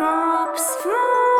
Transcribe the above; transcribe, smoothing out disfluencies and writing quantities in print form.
drops from